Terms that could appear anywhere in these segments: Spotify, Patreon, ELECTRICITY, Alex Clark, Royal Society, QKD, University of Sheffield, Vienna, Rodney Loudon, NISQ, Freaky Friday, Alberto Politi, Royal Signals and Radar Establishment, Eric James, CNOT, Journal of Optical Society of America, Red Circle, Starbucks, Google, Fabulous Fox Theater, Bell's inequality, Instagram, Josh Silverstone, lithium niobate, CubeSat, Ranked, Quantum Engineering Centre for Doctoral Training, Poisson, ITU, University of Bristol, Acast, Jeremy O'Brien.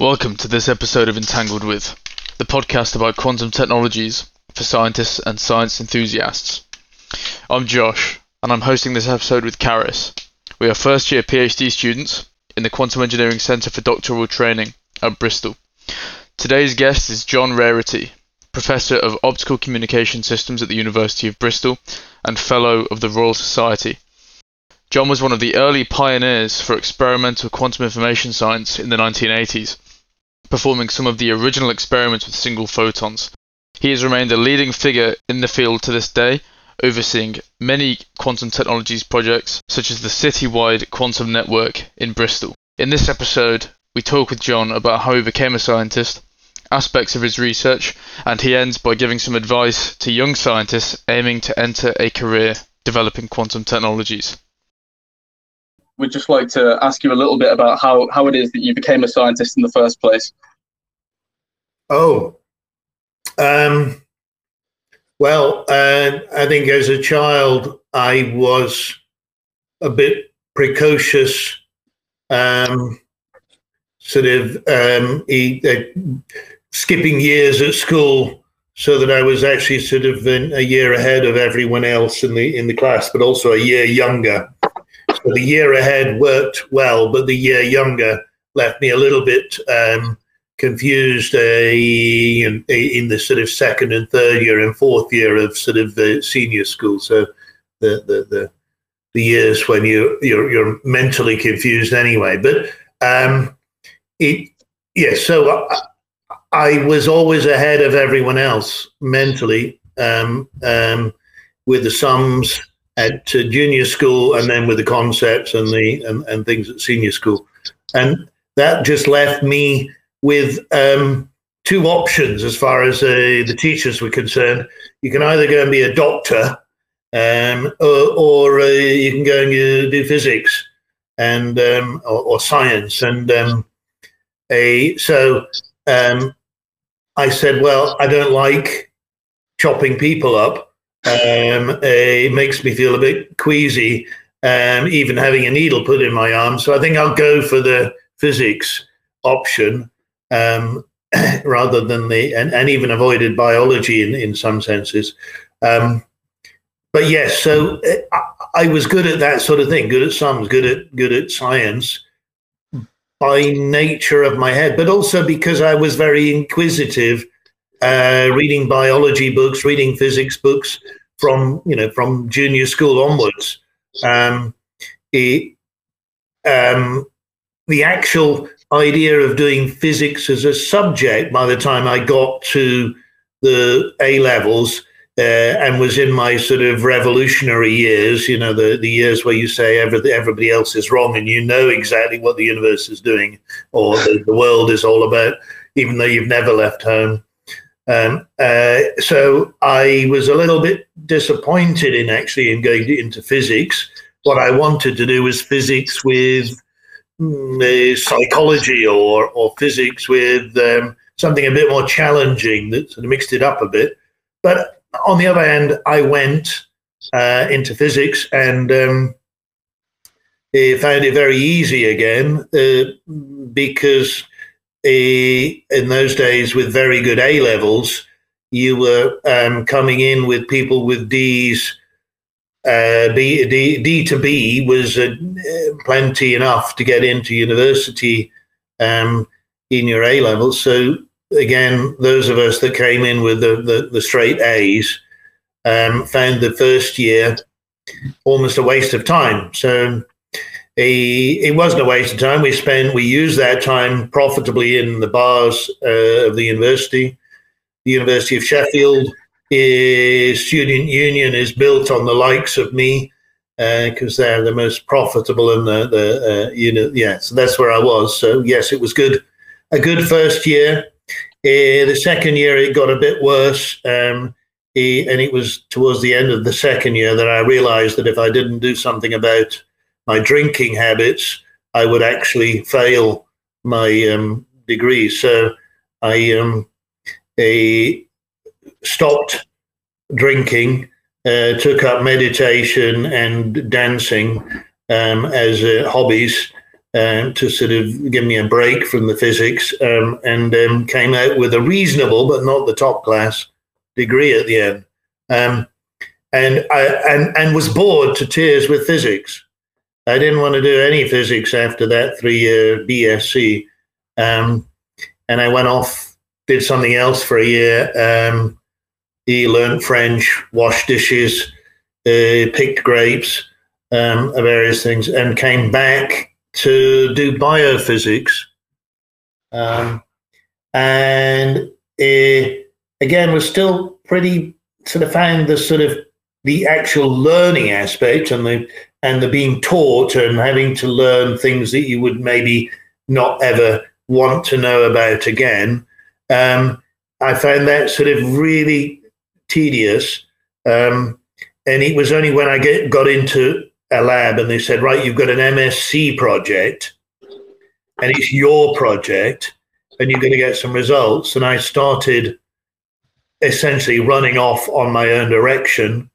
Welcome to this episode of Entangled With, the podcast about quantum technologies for scientists and science enthusiasts. I'm Josh, and I'm hosting this episode with Karis. We are first-year PhD students in the Quantum Engineering Centre for Doctoral Training at Bristol. Today's guest is John Rarity, Professor of Optical Communication Systems at the University of Bristol and Fellow of the Royal Society. John was one of the early pioneers for experimental quantum information science in the 1980s, performing some of the original experiments with single photons. He has remained a leading figure in the field to this day, overseeing many quantum technologies projects, such as the city-wide Quantum Network in Bristol. In this episode, we talk with John about how he became a scientist, aspects of his research, and he ends by giving some advice to young scientists aiming to enter a career developing quantum technologies. We'd just like to ask you a little bit about how it is that you became a scientist in the first place. I think as a child, I was a bit precocious, skipping years at school so that I was actually sort of a year ahead of everyone else in the class, but also a year younger. So the year ahead worked well, but the year younger left me a little bit confused in the sort of second and third year and fourth year of sort of the senior school. So the years when you're mentally confused anyway. But so I was always ahead of everyone else mentally with the sums at junior school, and then with the concepts and things at senior school, and that just left me with two options as far as the teachers were concerned. You can either go and be a doctor, or you can go and do physics and or science. And I said, well, I don't like chopping people up. It makes me feel a bit queasy, even having a needle put in my arm. So I think I'll go for the physics option rather than and even avoided biology in some senses. But yes, so I was good at that sort of thing, good at sums, good at science by nature of my head, but also because I was very inquisitive. Reading biology books, reading physics books from junior school onwards. The actual idea of doing physics as a subject by the time I got to the A levels and was in my sort of revolutionary years, the years where you say everybody else is wrong and you know exactly what the universe is doing or the world is all about, even though you've never left home. So I was a little bit disappointed in going into physics. What I wanted to do was physics with psychology or physics with something a bit more challenging that sort of mixed it up a bit. But on the other hand, I went into physics and found it very easy again because in those days, with very good A levels, you were coming in with people with D's. D to B was plenty enough to get into university in your A levels. So again, those of us that came in with the straight A's found the first year almost a waste of time. So it wasn't a waste of time. We used that time profitably in the bars of the university. The University of Sheffield student union is built on the likes of me because they're the most profitable and so that's where I was. So yes, it was good, a good first year. The second year it got a bit worse, and it was towards the end of the second year that I realized that if I didn't do something about my drinking habits, I would actually fail my degree. So I stopped drinking, took up meditation and dancing as hobbies, to sort of give me a break from the physics, and came out with a reasonable, but not the top class, degree at the end. And was bored to tears with physics. I didn't want to do any physics after that 3-year BSc. And I went off, did something else for a year. He learned French, washed dishes, picked grapes, various things, and came back to do biophysics. Again, was still pretty sort of found the sort of the actual learning aspect and the being taught and having to learn things that you would maybe not ever want to know about again. I found that sort of really tedious. And it was only when I got into a lab and they said, right, you've got an MSc project and it's your project and you're going to get some results. And I started essentially running off on my own direction,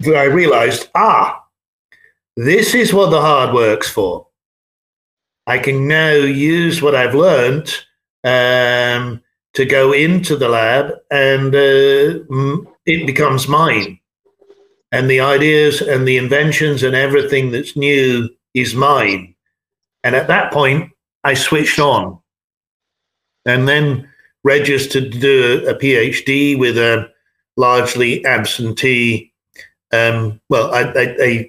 that I realized, this is what the hard work's for. I can now use what I've learned to go into the lab, and it becomes mine. And the ideas and the inventions and everything that's new is mine. And at that point, I switched on. And then registered to do a PhD with a largely absentee, with a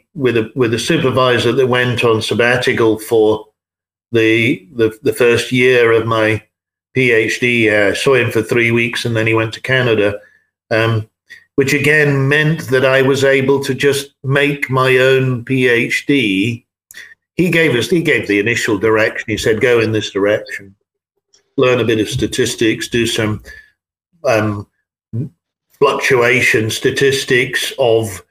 supervisor that went on sabbatical for the first year of my PhD. I saw him for 3 weeks and then he went to Canada, which again meant that I was able to just make my own PhD. He gave the initial direction. He said, go in this direction. Learn a bit of statistics, do some fluctuation statistics of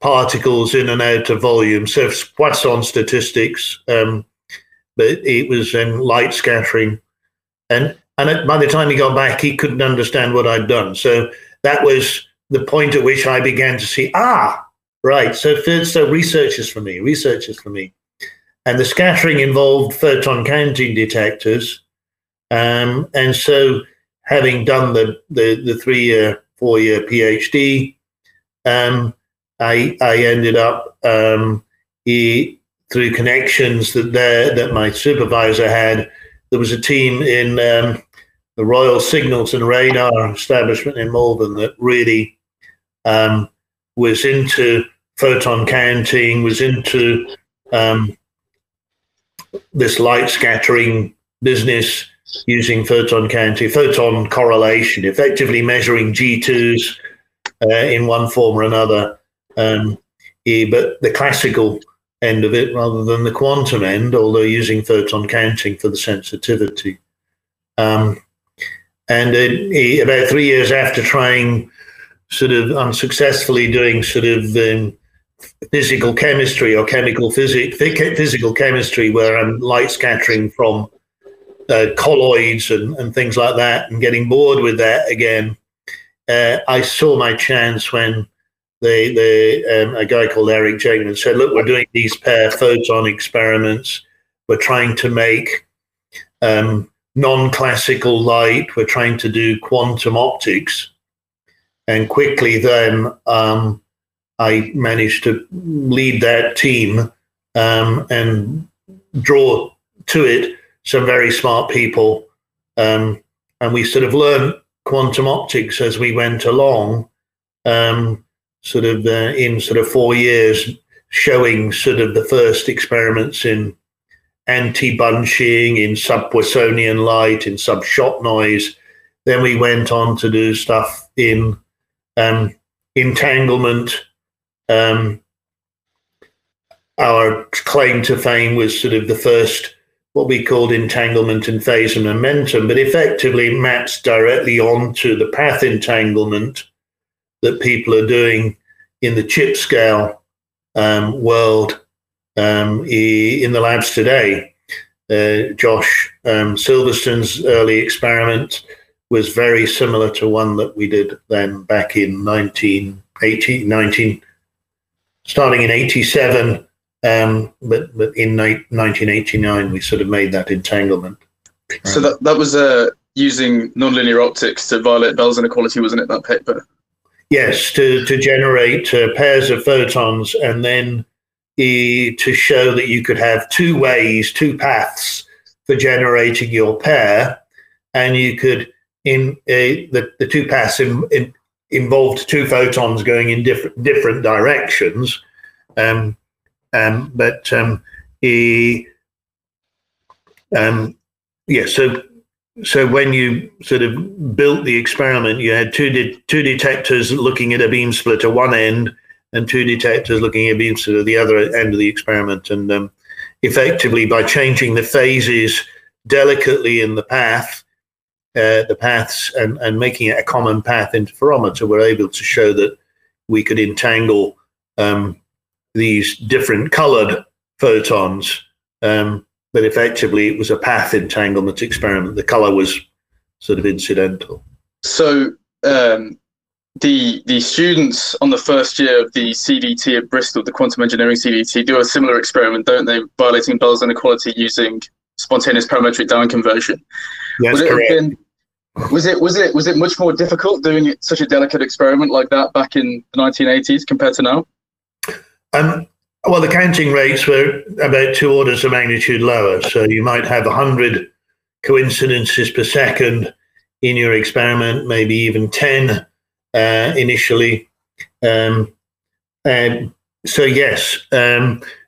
particles in and out of volume, so Poisson statistics, but it was in light scattering. And by the time he got back, he couldn't understand what I'd done. So that was the point at which I began to see, right, so research is for me. And the scattering involved photon counting detectors. And so having done the 3-year, 4-year PhD, I ended up through connections that my supervisor had. There was a team in the Royal Signals and Radar Establishment in Malvern that really was into photon counting, was into this light scattering business, using photon counting, photon correlation, effectively measuring G2s in one form or another, but the classical end of it rather than the quantum end, although using photon counting for the sensitivity. About 3 years after trying sort of unsuccessfully doing sort of physical chemistry or physical chemistry, where I'm light scattering from colloids and things like that, and getting bored with that again, I saw my chance when a guy called Eric James said, look, we're doing these pair photon experiments. We're trying to make non-classical light. We're trying to do quantum optics. And quickly then I managed to lead that team and draw to it some very smart people, and we sort of learned quantum optics as we went along, in sort of 4 years, showing sort of the first experiments in anti-bunching, in sub-Poissonian light, in sub-shot noise. Then we went on to do stuff in entanglement. Our claim to fame was sort of the first what we called entanglement in phase and momentum, but effectively maps directly onto the path entanglement that people are doing in the chip scale world in the labs today. Josh Silverstone's early experiment was very similar to one that we did then back in 1987, But in 1989, we sort of made that entanglement. Right. So that was using nonlinear optics to violate Bell's inequality, wasn't it, that paper? Yes, to generate pairs of photons and then to show that you could have two ways, two paths for generating your pair, and you could, the two paths involved two photons going in different directions. So when you sort of built the experiment, you had two detectors looking at a beam split at one end and two detectors looking at a beam split at the other end of the experiment. And effectively, by changing the phases delicately in the paths and making it a common path interferometer, we're able to show that we could entangle these different colored photons. But effectively, it was a path entanglement experiment. The color was sort of incidental. So the students on the first year of the CDT at Bristol, the Quantum Engineering CDT, do a similar experiment, don't they? Violating Bell's inequality using spontaneous parametric down conversion. That's correct. Was it much more difficult doing such a delicate experiment like that back in the 1980s compared to now? Well, the counting rates were about two orders of magnitude lower. So you might have 100 coincidences per second in your experiment, maybe even 10 initially. The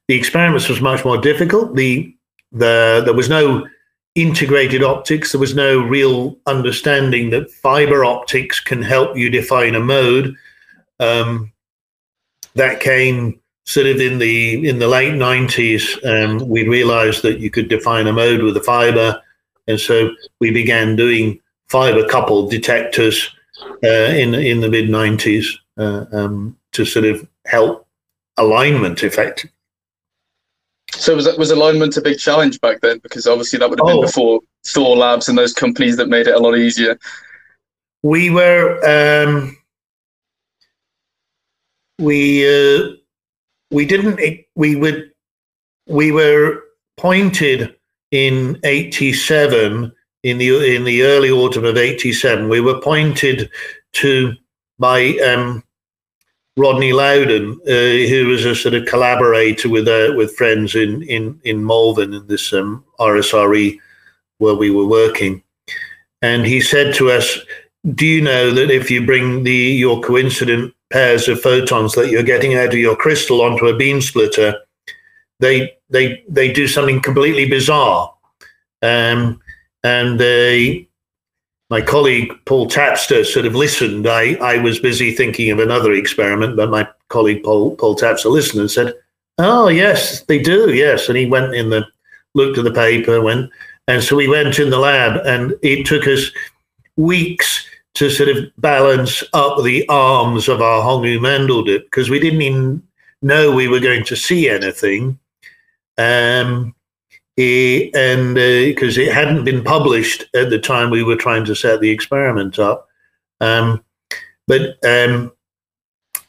experiments was much more difficult. There was no integrated optics. There was no real understanding that fiber optics can help you define a mode. That came sort of in the late 90s. We realized that you could define a mode with a fiber, and so we began doing fiber coupled detectors in the mid 90s to sort of help alignment effectively. So was alignment a big challenge back then? Because obviously that would have been before Thor Labs and those companies that made it a lot easier. We were pointed in 87, in the early autumn of 87. We were pointed to by Rodney Loudon, who was a sort of collaborator with friends in Malvern in this RSRE where we were working, and he said to us, "Do you know that if you bring your coincident pairs of photons that you're getting out of your crystal onto a beam splitter, they do something completely bizarre?" My colleague Paul Tapster sort of listened. I was busy thinking of another experiment, but my colleague Paul Tapster listened and said, "Oh yes, they do, yes." And he went looked at the paper, and so we went in the lab, and it took us weeks to sort of balance up the arms of our Hongu Mandeldip, because we didn't even know we were going to see anything, because it hadn't been published at the time we were trying to set the experiment up. But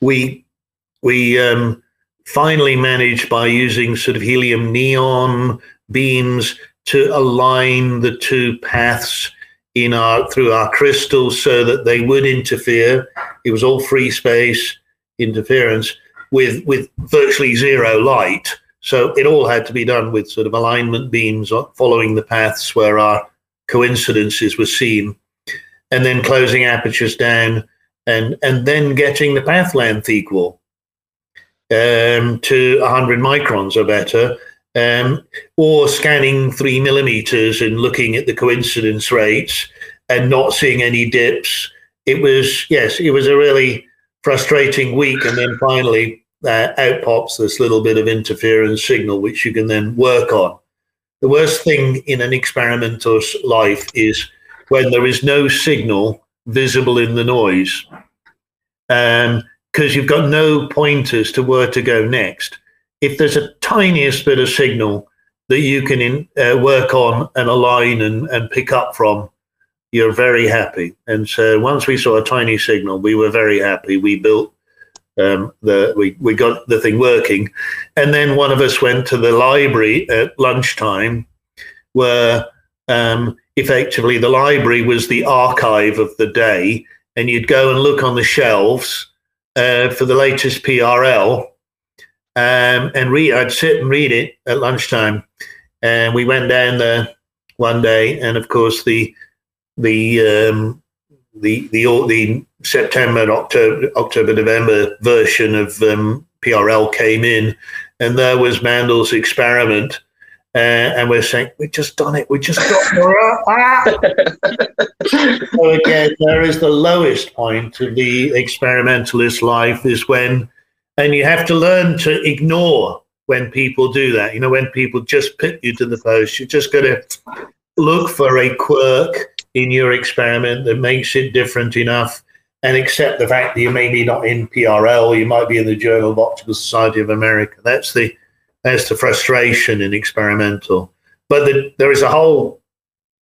we finally managed, by using sort of helium neon beams, to align the two paths through our crystals so that they would interfere. It was all free space interference with virtually zero light. So it all had to be done with sort of alignment beams following the paths where our coincidences were seen, and then closing apertures down and then getting the path length equal to 100 microns or better, or scanning 3 millimeters and looking at the coincidence rates and not seeing any dips. It was a really frustrating week. And then finally, out pops this little bit of interference signal, which you can then work on. The worst thing in an experimental's life is when there is no signal visible in the noise, because you've got no pointers to where to go next. If there's a tiniest bit of signal that you can work on and align and pick up from, you're very happy. And so once we saw a tiny signal, we were very happy. We built We got the thing working. And then one of us went to the library at lunchtime, where effectively the library was the archive of the day, and you'd go and look on the shelves for the latest PRL, and read. I'd sit and read it at lunchtime. And we went down there one day, and of course the September and October November version of PRL came in, and there was Mandel's experiment, and we're saying, "We've just done it. We just got it." So again, there is the lowest point of the experimentalist life is when, and you have to learn to ignore when people do that. You know, when people just pit you to the post, you're just going to look for a quirk in your experiment that makes it different enough, and accept the fact that you may be not in PRL, you might be in the Journal of Optical Society of America. That's the frustration in experimental. But there is a whole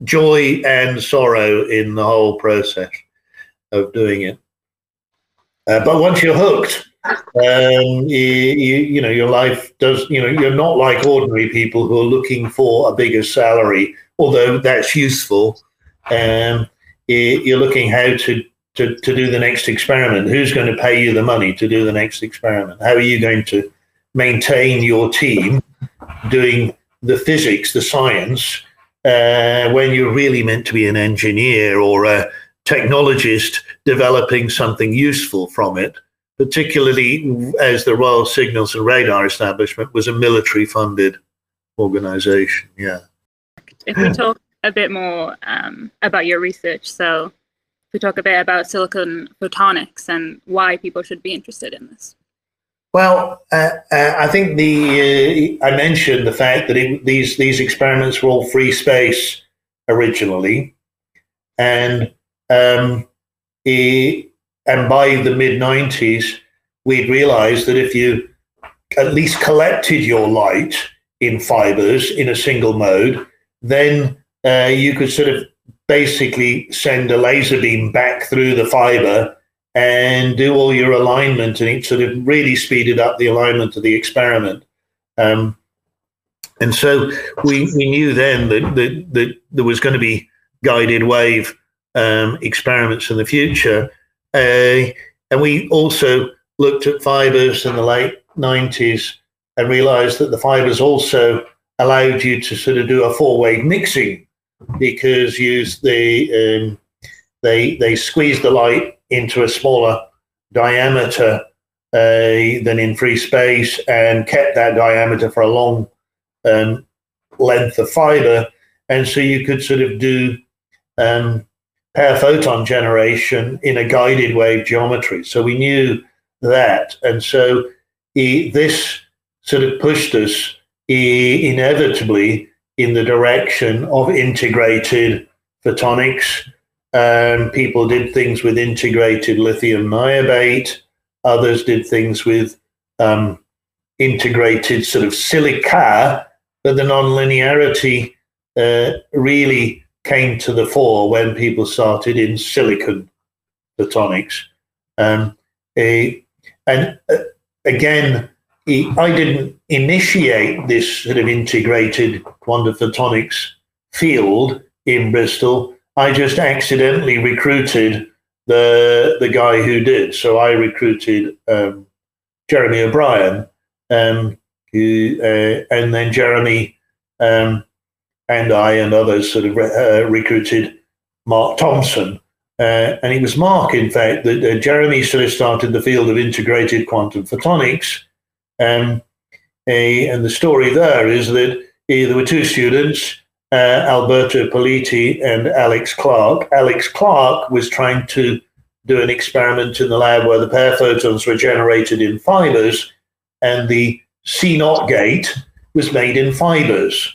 joy and sorrow in the whole process of doing it. But once you're hooked, you know, your life does, you know, you're not like ordinary people who are looking for a bigger salary, although that's useful. You're looking how to do the next experiment. Who's going to pay you the money to do the next experiment? How are you going to maintain your team doing the physics, the science, when you're really meant to be an engineer or a technologist developing something useful from it, particularly as the Royal Signals and Radar Establishment was a military-funded organisation, yeah. If we talk a bit more about your research, so if we talk a bit about silicon photonics and why people should be interested in this. Well, I think I mentioned the fact that these experiments were all free space originally, and by the mid-90s, we'd realized that if you at least collected your light in fibers in a single mode, then you could sort of basically send a laser beam back through the fiber and do all your alignment, and it sort of really speeded up the alignment of the experiment. And so we knew then that there was going to be guided wave experiments in the future. And we also looked at fibers in the late 90s and realized that the fibers also allowed you to sort of do a four-way mixing, because they squeezed the light into a smaller diameter than in free space, and kept that diameter for a long length of fiber, and so you could sort of do pair photon generation in a guided wave geometry. So we knew that, and so this sort of pushed us inevitably in the direction of integrated photonics. People did things with integrated lithium niobate. Others did things with integrated sort of silica, but the nonlinearity really came to the fore when people started in silicon photonics. Again, I didn't initiate this sort of integrated quantum photonics field in Bristol. I just accidentally recruited the guy who did. So I recruited Jeremy O'Brien, and then Jeremy and I and others sort of recruited Mark Thompson. And it was Mark, in fact, that Jeremy sort of started the field of integrated quantum photonics. And the story there is that there were two students, Alberto Politi and Alex Clark. Alex Clark was trying to do an experiment in the lab where the pair photons were generated in fibers, and the C0 gate was made in fibers.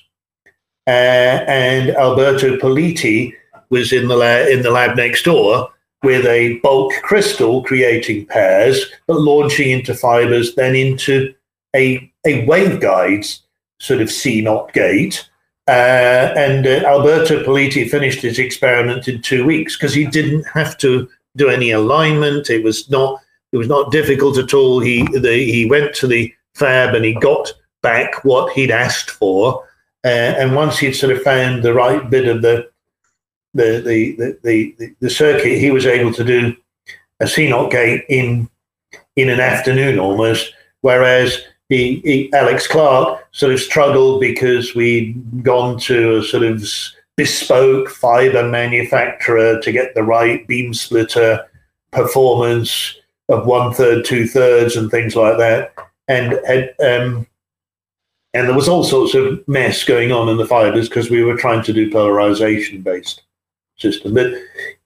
And Alberto Politi was in the lab next door with a bulk crystal creating pairs, but launching into fibers, then into a waveguide sort of C0 gate. And Alberto Politi finished his experiment in 2 weeks, because he didn't have to do any alignment. It was not, It was not difficult at all. He went to the fab and he got back what he'd asked for. And once he'd sort of found the right bit of the circuit, he was able to do a CNOT gate in an afternoon almost, whereas Alex Clark sort of struggled because we'd gone to a sort of bespoke fiber manufacturer to get the right beam splitter performance of 1/3, 2/3 and things like that. And there was all sorts of mess going on in the fibers because we were trying to do polarization-based system. But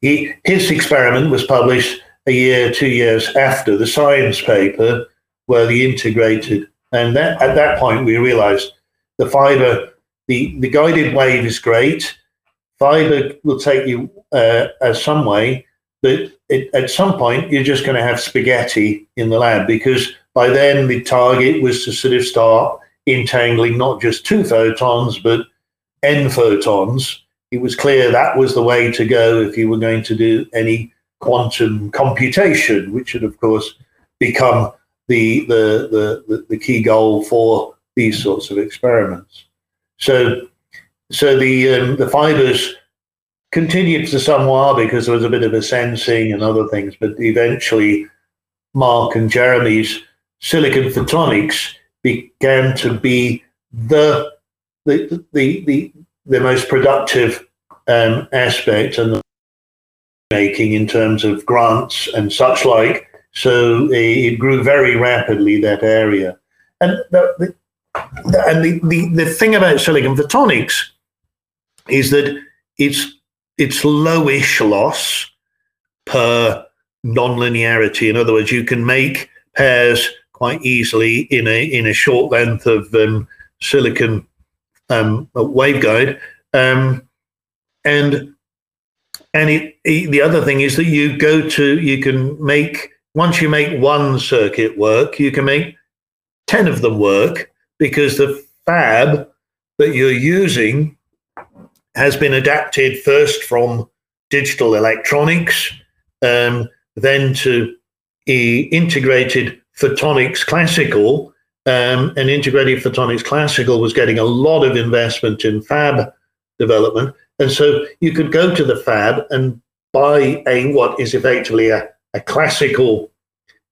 his experiment was published a year, 2 years after the science paper where they integrated. And that, at that point, we realized the fiber, the guided wave is great. Fiber will take you some way, but at some point, you're just going to have spaghetti in the lab, because by then the target was to sort of start entangling not just 2 photons, but n photons. It was clear that was the way to go if you were going to do any quantum computation, which had, of course, become the key goal for these sorts of experiments. So the fibers continued for some while because there was a bit of a sensing and other things, but eventually Mark and Jeremy's silicon photonics began to be the most productive aspect and the making in terms of grants and such like. So it grew very rapidly, that area. And the thing about silicon photonics is that it's lowish loss per nonlinearity. In other words, you can make pairs quite easily in a short length of silicon waveguide, and the other thing is that once you make one circuit work, you can make 10 of them work, because the fab that you're using has been adapted first from digital electronics, then to integrated photonics classical, and integrated photonics classical was getting a lot of investment in fab development. And so you could go to the fab and buy what is effectively a classical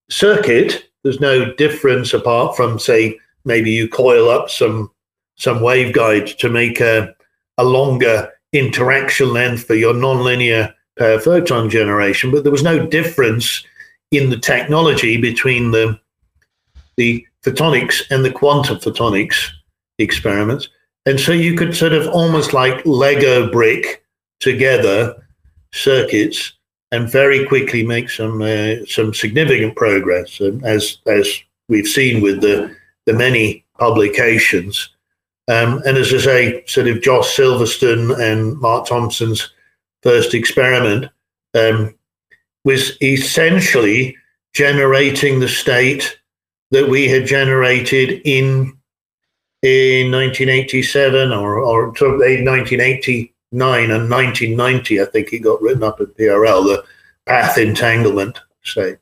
circuit. There's no difference apart from, say, maybe you coil up some waveguide to make a longer interaction length for your nonlinear pair photon generation, but there was no difference in the technology between the photonics and the quantum photonics experiments. And so you could sort of almost like Lego brick together circuits and very quickly make some significant progress, as we've seen with the many publications. And as I say, sort of Josh Silverstone and Mark Thompson's first experiment was essentially generating the state that we had generated in 1987 or 1989 and 1990, I think it got written up at PRL, the path entanglement state.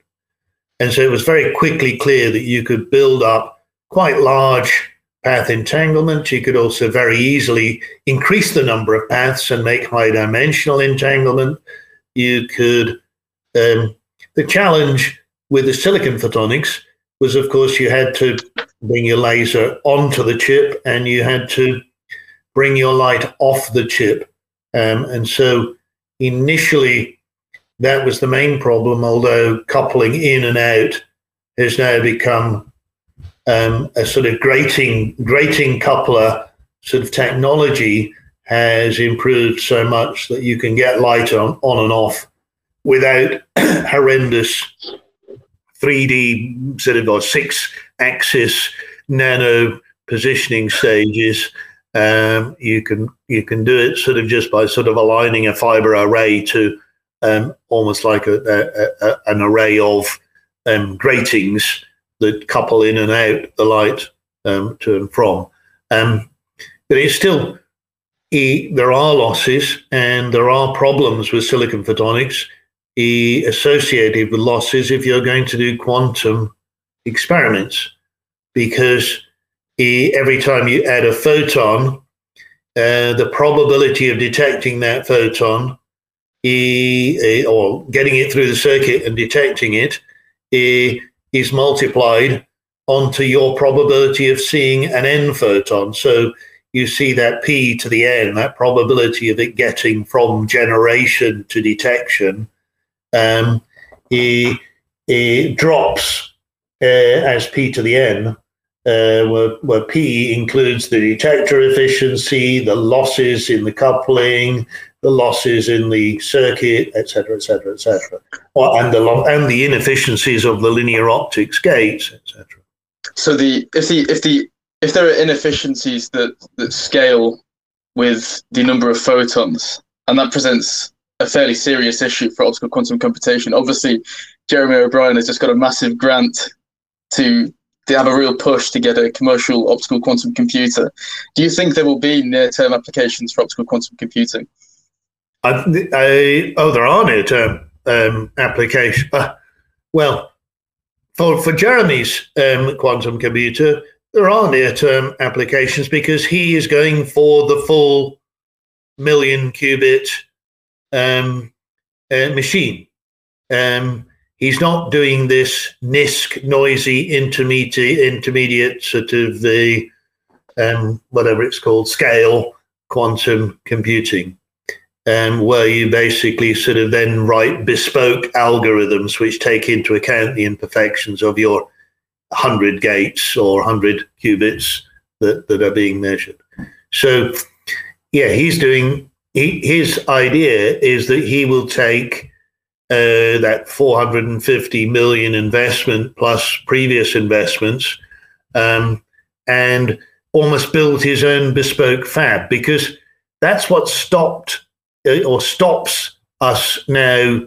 And so it was very quickly clear that you could build up quite large path entanglements. You could also very easily increase the number of paths and make high-dimensional entanglement. You could the challenge with the silicon photonics was, of course, you had to bring your laser onto the chip and you had to bring your light off the chip. And so initially, that was the main problem, although coupling in and out has now become a sort of grating coupler sort of technology has improved so much that you can get light on and off without horrendous 3D sort of or 6-axis nano positioning stages. You can do it sort of just by sort of aligning a fiber array to almost like an array of gratings that couple in and out the light to and from. But it's still, there are losses and there are problems with silicon photonics. associated with losses if you're going to do quantum experiments, because every time you add a photon, the probability of detecting that photon or getting it through the circuit and detecting it is multiplied onto your probability of seeing an n photon. So you see that p to the n, that probability of it getting from generation to detection, it drops as p to the n, where p includes the detector efficiency, the losses in the coupling, the losses in the circuit, etc., etc., etc., and the inefficiencies of the linear optics gates, etc. So if there are inefficiencies that scale with the number of photons, and that presents a fairly serious issue for optical quantum computation. Obviously, Jeremy O'Brien has just got a massive grant to have a real push to get a commercial optical quantum computer. Do you think there will be near-term applications for optical quantum computing? There are near-term applications. For Jeremy's quantum computer, there are near-term applications because he is going for the full 1 million qubit machine. He's not doing this NISQ noisy intermediate sort of the whatever it's called scale quantum computing, where you basically sort of then write bespoke algorithms which take into account the imperfections of your 100 gates or 100 qubits that are being measured. So yeah, his idea is that he will take that 450 million investment plus previous investments and almost build his own bespoke fab, because that's what stops us now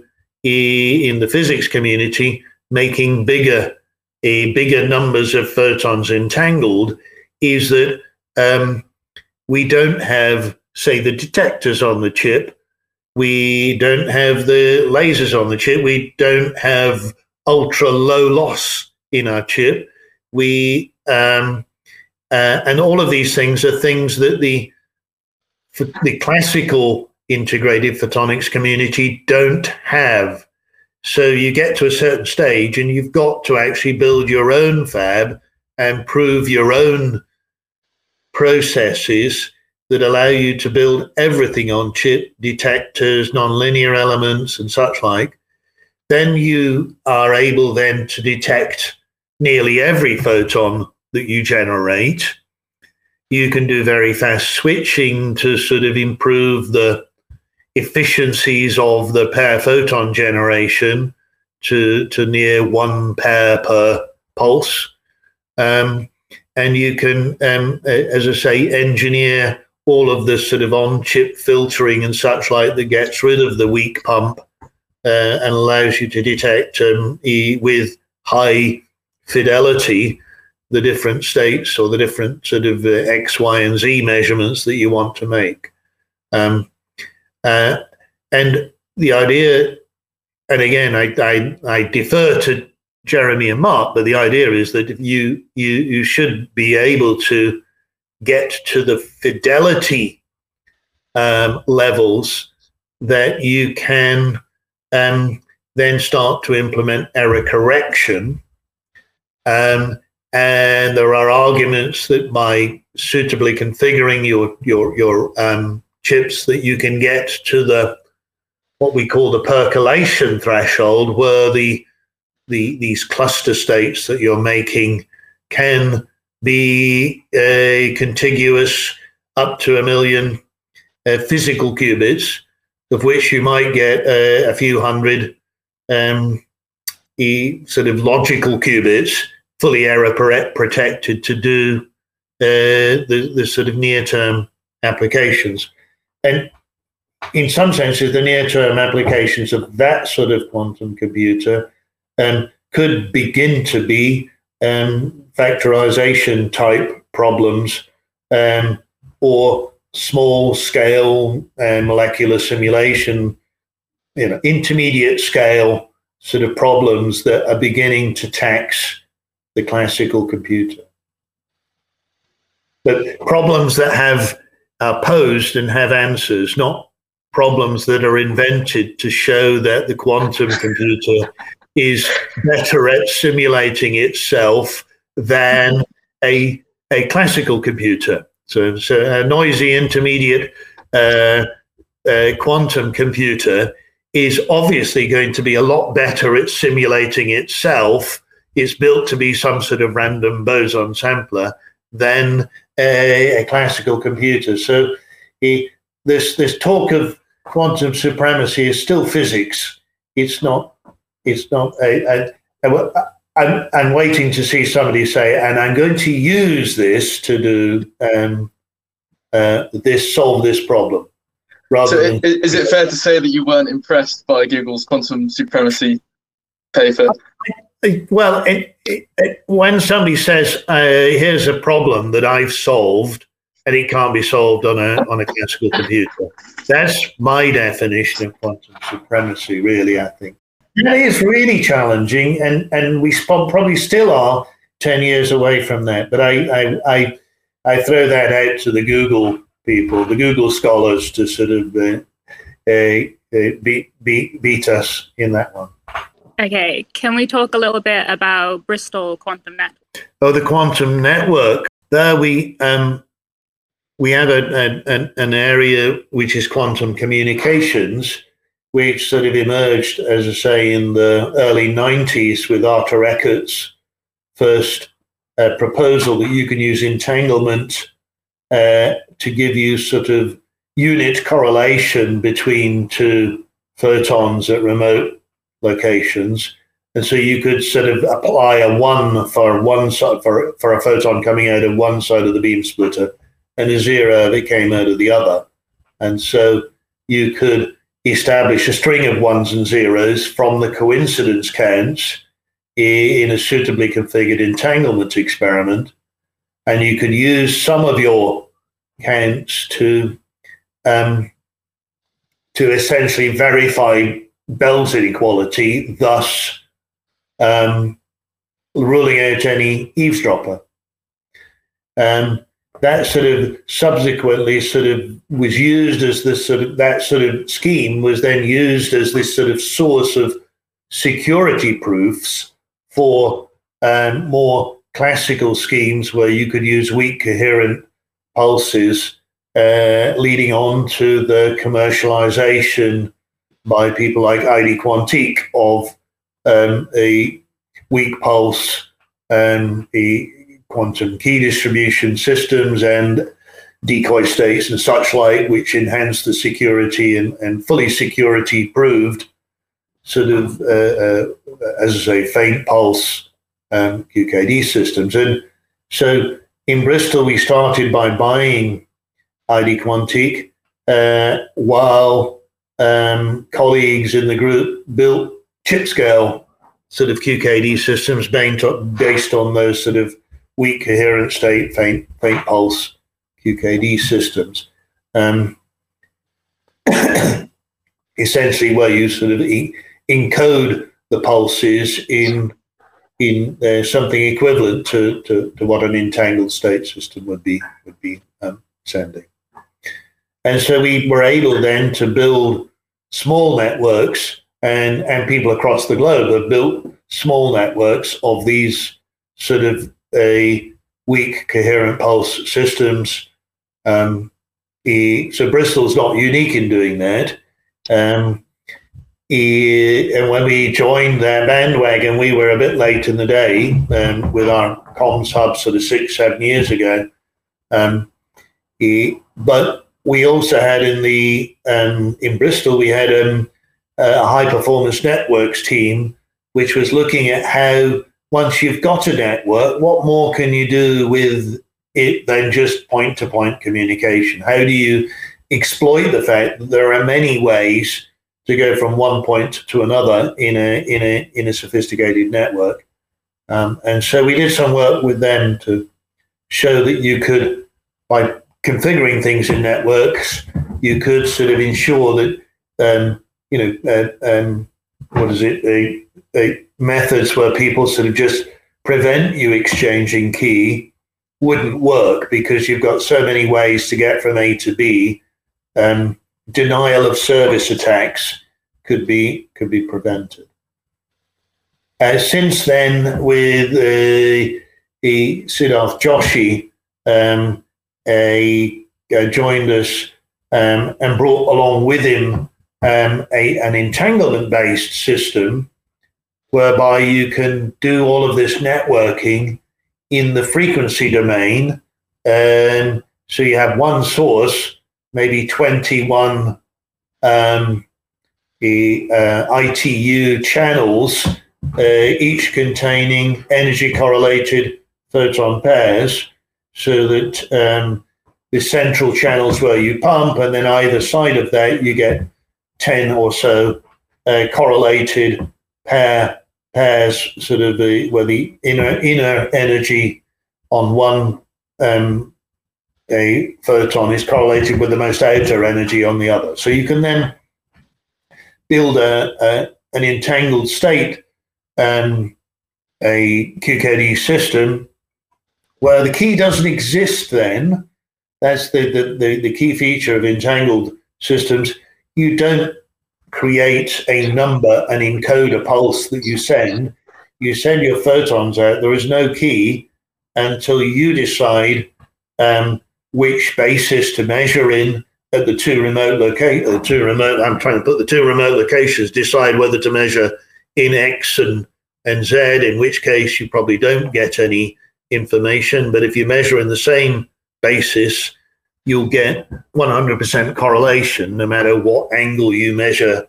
in the physics community making bigger numbers of photons entangled, is that we don't have, say, the detectors on the chip. We don't have the lasers on the chip. We don't have ultra low loss in our chip. We and all of these things are things that the classical integrated photonics community don't have. So you get to a certain stage, and you've got to actually build your own fab and prove your own processes that allow you to build everything on chip, detectors, nonlinear elements, and such like. Then you are able then to detect nearly every photon that you generate. You can do very fast switching to sort of improve the efficiencies of the pair photon generation to near one pair per pulse. And you can, as I say, engineer all of this sort of on-chip filtering and such like that gets rid of the weak pump and allows you to detect with high fidelity the different states or the different sort of X, Y, and Z measurements that you want to make. And the idea, and again, I defer to Jeremy and Mark, but the idea is that you should be able to get to the fidelity levels that you can then start to implement error correction. And there are arguments that by suitably configuring your chips that you can get to the what we call the percolation threshold, where these cluster states that you're making can be contiguous up to 1 million physical qubits, of which you might get a few hundred sort of logical qubits, fully error protected, to do the sort of near-term applications. And in some senses, the near-term applications of that sort of quantum computer could begin to be factorization type problems or small scale molecular simulation intermediate scale sort of problems that are beginning to tax the classical computer. But problems that have posed and have answers, not problems that are invented to show that the quantum computer is better at simulating itself than a classical computer. So a noisy intermediate quantum computer is obviously going to be a lot better at simulating itself. It's built to be some sort of random boson sampler than a classical computer. So this talk of quantum supremacy is still physics. I'm waiting to see somebody say, and I'm going to use this to do solve this problem. Is it fair to say that you weren't impressed by Google's quantum supremacy paper? Well, when somebody says, here's a problem that I've solved, and it can't be solved on a classical computer, that's my definition of quantum supremacy, really, I think. Yeah. It is really challenging, and we probably still are 10 years away from that. But I throw that out to the Google people, the Google scholars, to sort of beat us in that one. Okay, can we talk a little bit about Bristol Quantum Network? Oh, the Quantum Network. There we have an area which is quantum communications, which sort of emerged, as I say, in the early 90s with Arthur Eckert's first proposal that you can use entanglement to give you sort of unit correlation between two photons at remote locations. And so you could sort of apply a one for a photon coming out of one side of the beam splitter and a zero that came out of the other. And so you could establish a string of ones and zeros from the coincidence counts in a suitably configured entanglement experiment. And you could use some of your counts to essentially verify Bell's inequality, thus ruling out any eavesdropper. That sort of subsequently sort of was used as this sort of, that sort of scheme was then used as this sort of source of security proofs for more classical schemes where you could use weak coherent pulses, leading on to the commercialization by people like ID Quantique of a weak pulse, quantum key distribution systems and decoy states and such like, which enhance the security and fully security proved sort of, as I say, faint pulse QKD systems. And so in Bristol, we started by buying ID Quantique while colleagues in the group built chip scale sort of QKD systems based on those sort of weak coherent state, faint pulse QKD systems. Essentially where you sort of encode the pulses in something equivalent to what an entangled state system would be sending. And so we were able then to build small networks, and people across the globe have built small networks of these sort of weak coherent pulse systems. So Bristol's not unique in doing that. And when we joined their bandwagon, we were a bit late in the day with our comms hub sort of 6-7 years ago. But we also had in Bristol, we had a high performance networks team, which was looking at how, once you've got a network, what more can you do with it than just point-to-point communication? How do you exploit the fact that there are many ways to go from one point to another in a sophisticated network? And so we did some work with them to show that you could, by configuring things in networks, you could sort of ensure that the methods where people sort of just prevent you exchanging key wouldn't work, because you've got so many ways to get from A to B. Denial of service attacks could be prevented. Since then, with the Siddharth Joshi, joined us and brought along with him an entanglement-based system whereby you can do all of this networking in the frequency domain. So you have one source, maybe 21 ITU channels, each containing energy-correlated photon pairs, so that the central channel's where you pump, and then either side of that you get 10 or so correlated pairs, sort of where the inner energy on one a photon is correlated with the most outer energy on the other. So you can then build an entangled state a QKD system where the key doesn't exist then. That's the key feature of entangled systems. You don't create a number and encode a pulse that you send. You send your photons out. There is no key until you decide which basis to measure in at the two remote locations. The two remote locations decide whether to measure in X and Z, in which case you probably don't get any information. But if you measure in the same basis, you'll get 100% correlation, no matter what angle you measure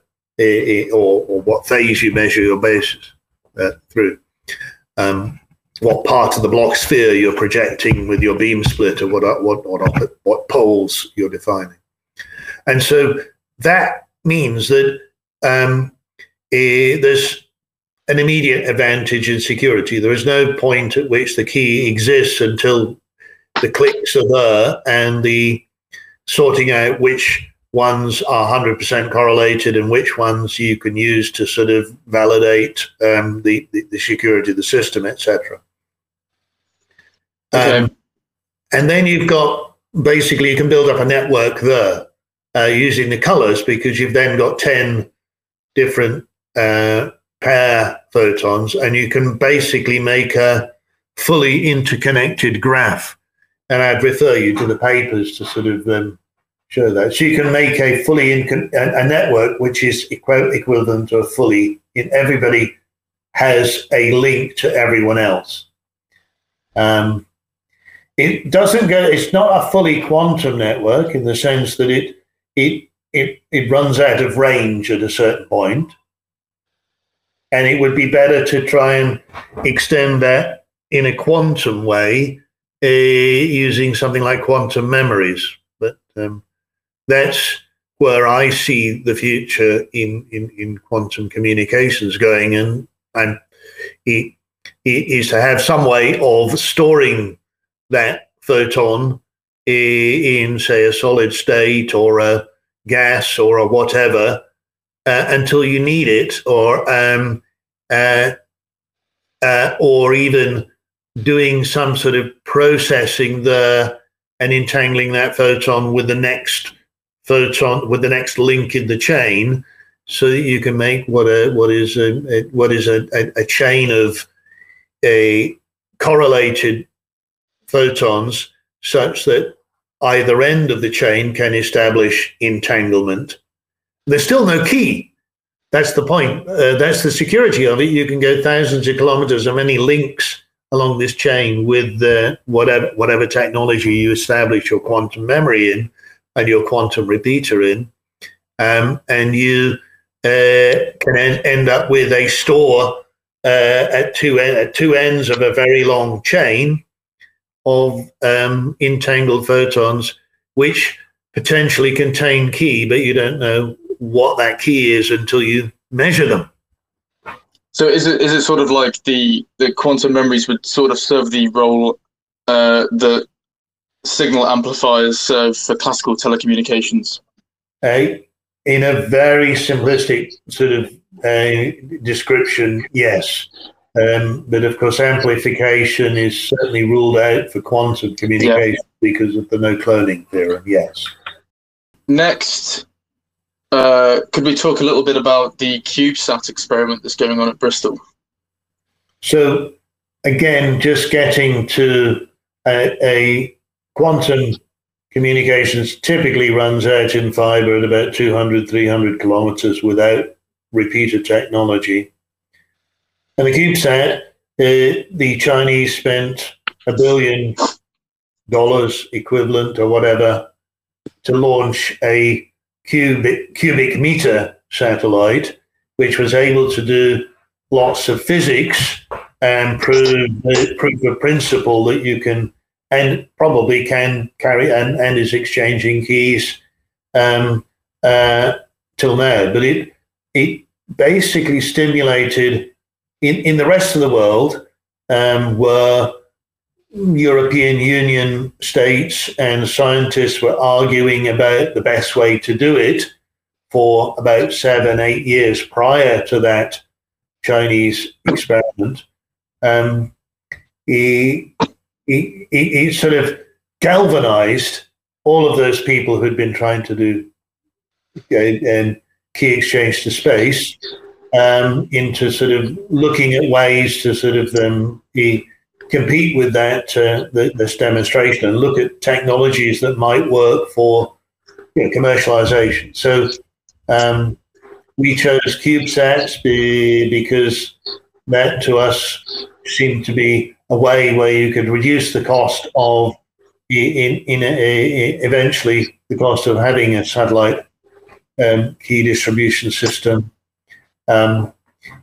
or what phase you measure your basis through, what part of the Bloch sphere you're projecting with your beam split, or what poles you're defining. And so that means that there's an immediate advantage in security. There is no point at which the key exists until the clicks are there, and the sorting out which ones are 100% correlated and which ones you can use to sort of validate the security of the system, etc. Okay. And then you've got, basically, you can build up a network there using the colors, because you've then got 10 different pair photons, and you can basically make a fully interconnected graph. And I'd refer you to the papers to sort of show that. So you can make a a network which is equivalent to a fully, everybody has a link to everyone else. It's not a fully quantum network in the sense that it runs out of range at a certain point. And it would be better to try and extend that in a quantum way, using something like quantum memories. But that's where I see the future in quantum communications going, and it is to have some way of storing that photon in, say, a solid state or a gas or a whatever until you need it, or even doing some sort of processing there and entangling that photon with the next photon, with the next link in the chain, so that you can make what is a chain of a correlated photons, such that either end of the chain can establish entanglement. There's still no key. That's the point. That's the security of it. You can go thousands of kilometers of many links along this chain with whatever technology you establish your quantum memory in and your quantum repeater in, and you can end up with a store at two ends of a very long chain of entangled photons, which potentially contain key, but you don't know what that key is until you measure them. So is it sort of like the quantum memories would sort of serve the role the signal amplifiers serve for classical telecommunications? In a very simplistic sort of description, yes. But of course, amplification is certainly ruled out for quantum communication because of the no cloning theorem, yes. Next, could we talk a little bit about the CubeSat experiment that's going on at Bristol? So, again, just getting to a quantum communications typically runs out in fiber at about 200, 300 kilometers without repeater technology. And the CubeSat, the Chinese spent $1 billion equivalent or whatever to launch a cubic meter satellite, which was able to do lots of physics and prove the principle that you can, and probably can carry, and is exchanging keys till now. But it basically stimulated, in the rest of the world, were European Union states and scientists were arguing about the best way to do it for about 7-8 years prior to that Chinese experiment. He sort of galvanized all of those people who'd been trying to do key exchange to space into sort of looking at ways to sort of compete with that this demonstration and look at technologies that might work for commercialization. So we chose CubeSats because that to us seemed to be a way where you could reduce the cost of, eventually the cost of having a satellite key distribution system down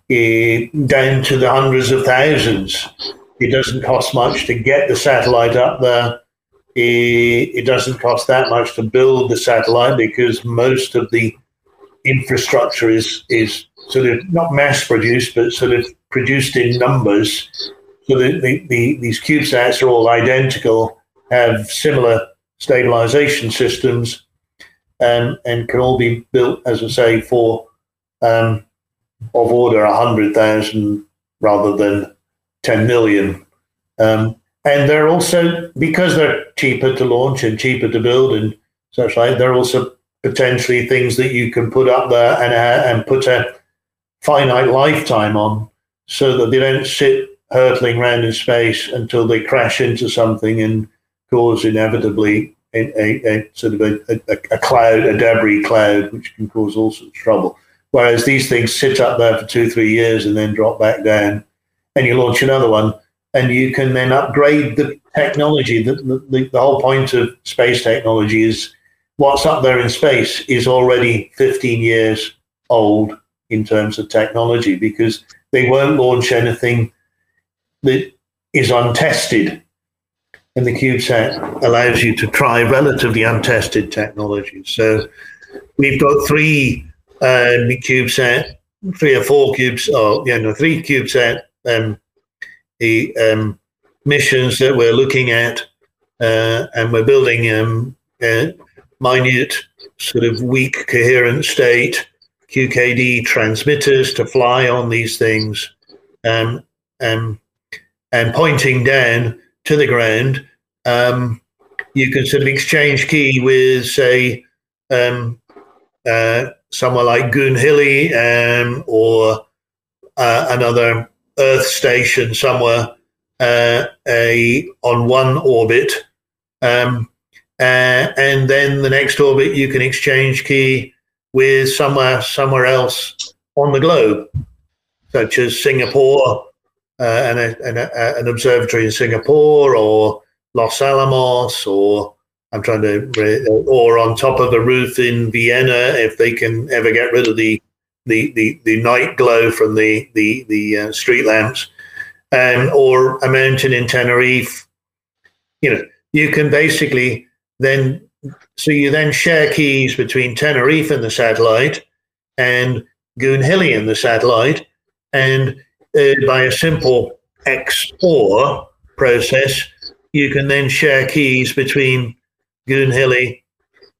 to the hundreds of thousands. It doesn't cost much to get the satellite up there. It doesn't cost that much to build the satellite because most of the infrastructure is sort of not mass produced, but sort of produced in numbers. So these CubeSats are all identical, have similar stabilization systems, and can all be built, as I say, for of order 100,000 rather than 10 million. And they're also, because they're cheaper to launch and cheaper to build and such like, they're also potentially things that you can put up there and put a finite lifetime on so that they don't sit hurtling around in space until they crash into something and cause inevitably a cloud, a debris cloud, which can cause all sorts of trouble. Whereas these things sit up there for 2-3 years and then drop back down, and you launch another one, and you can then upgrade the technology. The whole point of space technology is what's up there in space is already 15 years old in terms of technology because they won't launch anything that is untested. And the CubeSat allows you to try relatively untested technology. So we've got three CubeSat missions that we're looking at, and we're building a minute sort of weak coherent state QKD transmitters to fly on these things, and pointing down to the ground. You can sort of exchange key with, say, somewhere like Goonhilly or another Earth station somewhere on one orbit. And then the next orbit, you can exchange key with somewhere else on the globe, such as Singapore, an observatory in Singapore, or Los Alamos, or on top of a roof in Vienna, if they can ever get rid of the night glow from the street lamps, or a mountain in Tenerife. You can basically then share keys between Tenerife and the satellite, and Goonhilly and the satellite, and by a simple XOR process, you can then share keys between Goonhilly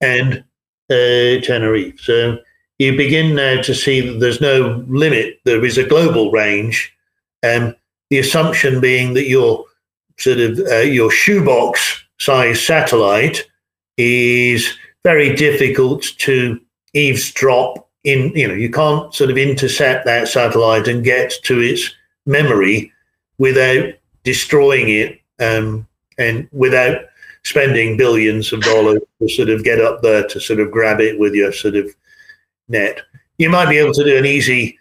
and Tenerife. So you begin now to see that there's no limit. There is a global range, the assumption being that your sort of your shoebox size satellite is very difficult to eavesdrop in. You know, you can't sort of intercept that satellite and get to its memory without destroying it, and without spending billions of dollars to sort of get up there to sort of grab it with your sort of net. You might be able to do an easy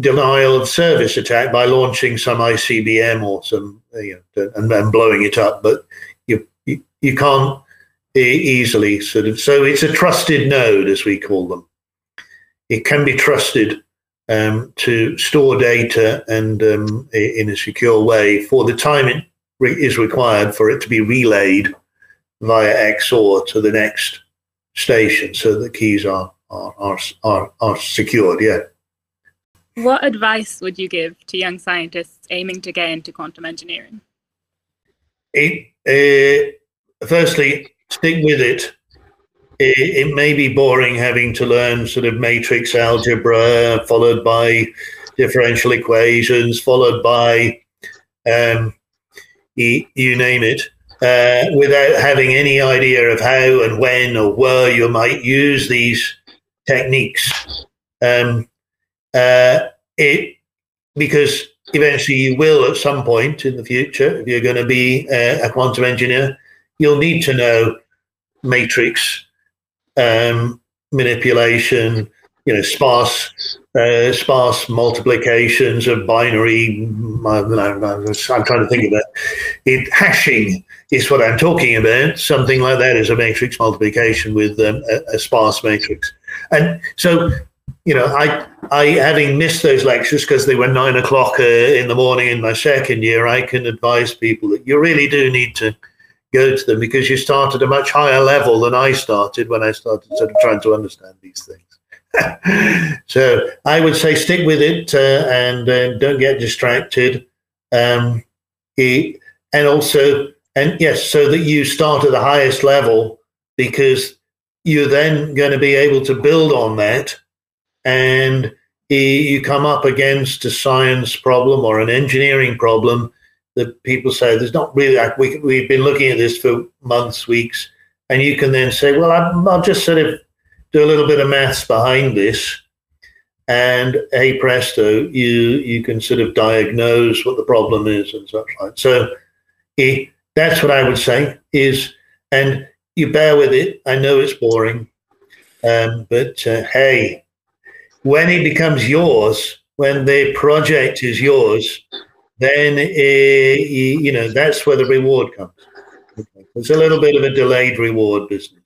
denial of service attack by launching some ICBM or some, you know, and blowing it up, but you can't easily sort of. So it's a trusted node, as we call them. It can be trusted to store data and in a secure way for the time it is required for it to be relayed via XOR to the next station, so the keys are secured. Yeah. What advice would you give to young scientists aiming to get into quantum engineering? Firstly, stick with it. It may be boring having to learn sort of matrix algebra, followed by differential equations, followed by you name it, without having any idea of how and when or where you might use these techniques. Because eventually you will at some point in the future, if you're going to be a quantum engineer, you'll need to know matrix manipulation, you know, sparse multiplications of binary. I'm trying to think of it. Hashing is what I'm talking about. Something like that is a matrix multiplication with a sparse matrix. And so, you know, I having missed those lectures because they were 9 o'clock in the morning in my second year, I can advise people that you really do need to go to them, because you start at a much higher level than I started when I started sort of trying to understand these things. So I would say stick with it and don't get distracted. So that you start at the highest level, because you're then going to be able to build on that, and you come up against a science problem or an engineering problem that people say there's not really. We've been looking at this for months, weeks, and you can then say, well, I'll just sort of do a little bit of maths behind this, and hey presto, you can sort of diagnose what the problem is and such like. So that's what I would say is, and you bear with it. I know it's boring, but hey, when it becomes yours, when the project is yours, then, you know, that's where the reward comes. Okay. It's a little bit of a delayed reward business.